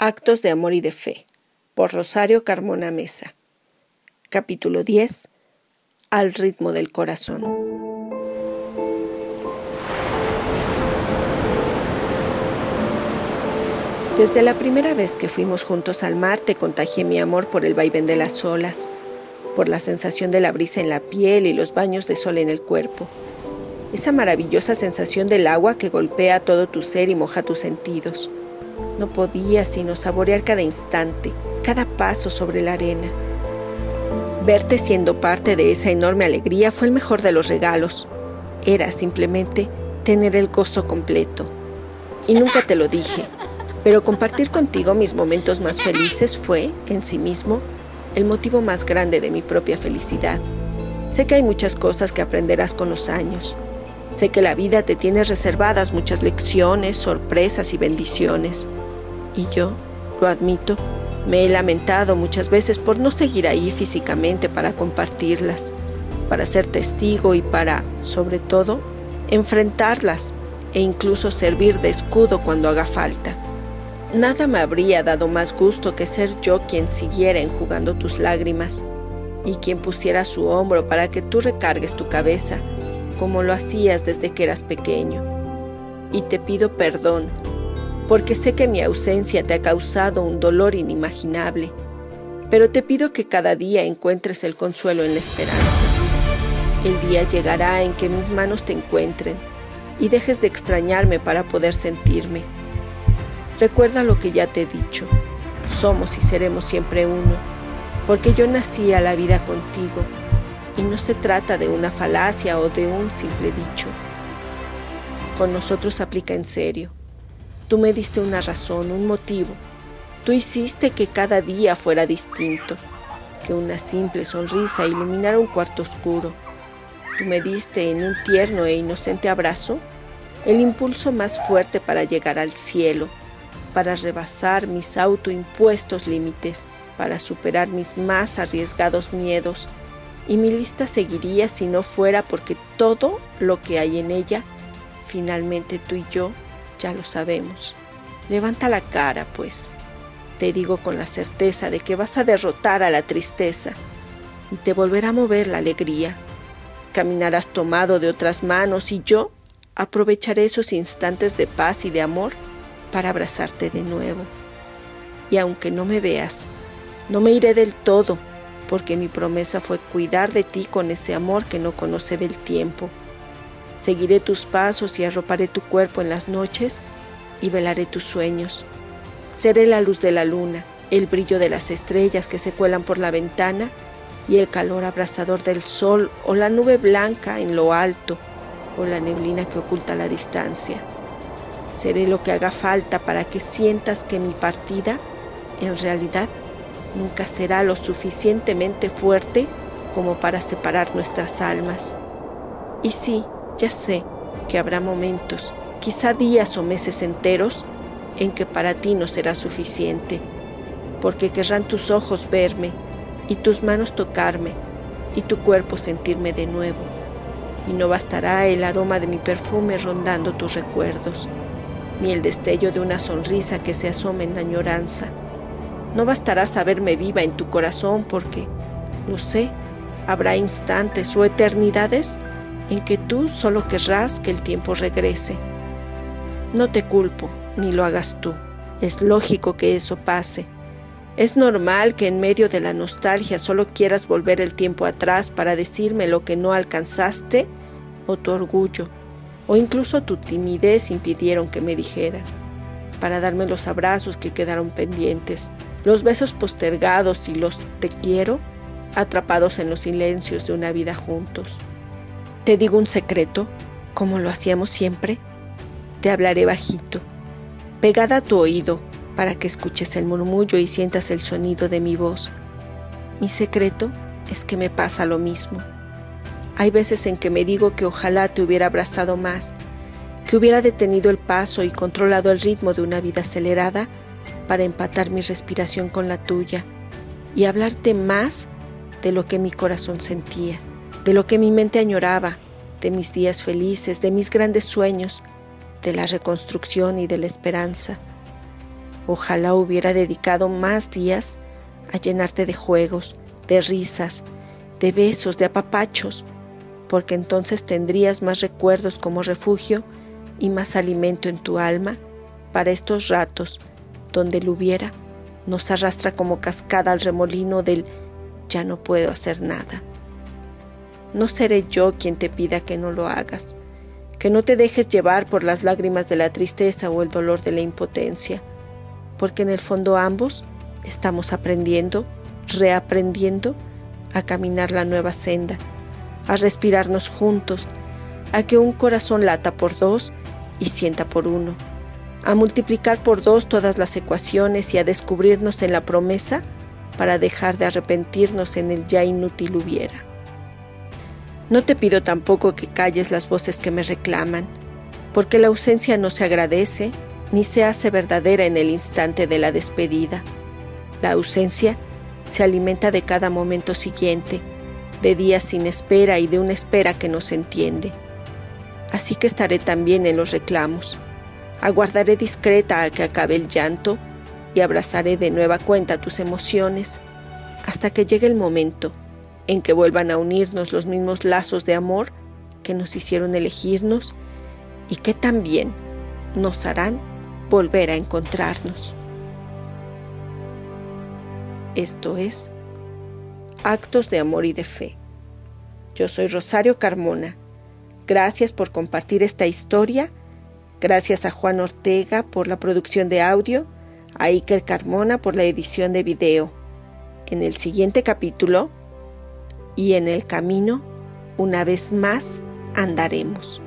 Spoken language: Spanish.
Actos de amor y de fe, por Rosario Carmona Mesa. Capítulo 10. Al ritmo del corazón. Desde la primera vez que fuimos juntos al mar, te contagié mi amor por el vaivén de las olas, por la sensación de la brisa en la piel y los baños de sol en el cuerpo. Esa maravillosa sensación del agua que golpea todo tu ser y moja tus sentidos. No podía sino saborear cada instante, cada paso sobre la arena. Verte siendo parte de esa enorme alegría fue el mejor de los regalos. Era simplemente tener el gozo completo. Y nunca te lo dije, pero compartir contigo mis momentos más felices fue, en sí mismo, el motivo más grande de mi propia felicidad. Sé que hay muchas cosas que aprenderás con los años. Sé que la vida te tiene reservadas muchas lecciones, sorpresas y bendiciones. Y yo, lo admito, me he lamentado muchas veces por no seguir ahí físicamente para compartirlas, para ser testigo y para, sobre todo, enfrentarlas e incluso servir de escudo cuando haga falta. Nada me habría dado más gusto que ser yo quien siguiera enjugando tus lágrimas y quien pusiera su hombro para que tú recargues tu cabeza, como lo hacías desde que eras pequeño. Y te pido perdón, porque sé que mi ausencia te ha causado un dolor inimaginable, pero te pido que cada día encuentres el consuelo en la esperanza. El día llegará en que mis manos te encuentren y dejes de extrañarme para poder sentirme. Recuerda lo que ya te he dicho, somos y seremos siempre uno, porque yo nací a la vida contigo, y no se trata de una falacia o de un simple dicho. Con nosotros aplica en serio. Tú me diste una razón, un motivo. Tú hiciste que cada día fuera distinto, que una simple sonrisa iluminara un cuarto oscuro. Tú me diste en un tierno e inocente abrazo el impulso más fuerte para llegar al cielo, para rebasar mis autoimpuestos límites, para superar mis más arriesgados miedos. Y mi lista seguiría si no fuera porque todo lo que hay en ella, finalmente tú y yo ya lo sabemos. Levanta la cara, pues. Te digo con la certeza de que vas a derrotar a la tristeza y te volverá a mover la alegría. Caminarás tomado de otras manos y yo aprovecharé esos instantes de paz y de amor para abrazarte de nuevo. Y aunque no me veas, no me iré del todo, porque mi promesa fue cuidar de ti con ese amor que no conoce del tiempo. Seguiré tus pasos y arroparé tu cuerpo en las noches y velaré tus sueños. Seré la luz de la luna, el brillo de las estrellas que se cuelan por la ventana y el calor abrasador del sol o la nube blanca en lo alto o la neblina que oculta la distancia. Seré lo que haga falta para que sientas que mi partida, en realidad, nunca será lo suficientemente fuerte como para separar nuestras almas. Y sí, ya sé que habrá momentos, quizá días o meses enteros, en que para ti no será suficiente, porque querrán tus ojos verme y tus manos tocarme y tu cuerpo sentirme de nuevo. Y no bastará el aroma de mi perfume rondando tus recuerdos, ni el destello de una sonrisa que se asome en la añoranza. No bastará saberme viva en tu corazón porque, lo sé, habrá instantes o eternidades en que tú solo querrás que el tiempo regrese. No te culpo, ni lo hagas tú. Es lógico que eso pase. Es normal que en medio de la nostalgia solo quieras volver el tiempo atrás para decirme lo que no alcanzaste, o tu orgullo, o incluso tu timidez impidieron que me dijera, para darme los abrazos que quedaron pendientes, los besos postergados y los te quiero atrapados en los silencios de una vida juntos. Te digo un secreto, como lo hacíamos siempre. Te hablaré bajito, pegada a tu oído, para que escuches el murmullo y sientas el sonido de mi voz. Mi secreto es que me pasa lo mismo. Hay veces en que me digo que ojalá te hubiera abrazado más, que hubiera detenido el paso y controlado el ritmo de una vida acelerada para empatar mi respiración con la tuya y hablarte más de lo que mi corazón sentía, de lo que mi mente añoraba, de mis días felices, de mis grandes sueños, de la reconstrucción y de la esperanza. Ojalá hubiera dedicado más días a llenarte de juegos, de risas, de besos, de apapachos, porque entonces tendrías más recuerdos como refugio y más alimento en tu alma para estos ratos donde el hubiera nos arrastra como cascada al remolino del ya no puedo hacer nada. No seré yo quien te pida que no lo hagas, que no te dejes llevar por las lágrimas de la tristeza o el dolor de la impotencia, porque en el fondo ambos estamos aprendiendo, reaprendiendo a caminar la nueva senda, a respirarnos juntos, a que un corazón lata por dos y sienta por uno, a multiplicar por dos todas las ecuaciones y a descubrirnos en la promesa para dejar de arrepentirnos en el ya inútil hubiera. No te pido tampoco que calles las voces que me reclaman, porque la ausencia no se agradece ni se hace verdadera en el instante de la despedida. La ausencia se alimenta de cada momento siguiente, de días sin espera y de una espera que no se entiende. Así que estaré también en los reclamos. Aguardaré discreta a que acabe el llanto y abrazaré de nueva cuenta tus emociones hasta que llegue el momento en que vuelvan a unirnos los mismos lazos de amor que nos hicieron elegirnos y que también nos harán volver a encontrarnos. Esto es Actos de Amor y de Fe. Yo soy Rosario Carmona. Gracias por compartir esta historia. Gracias a Juan Ortega por la producción de audio, a Iker Carmona por la edición de video. En el siguiente capítulo, y en el camino, una vez más andaremos.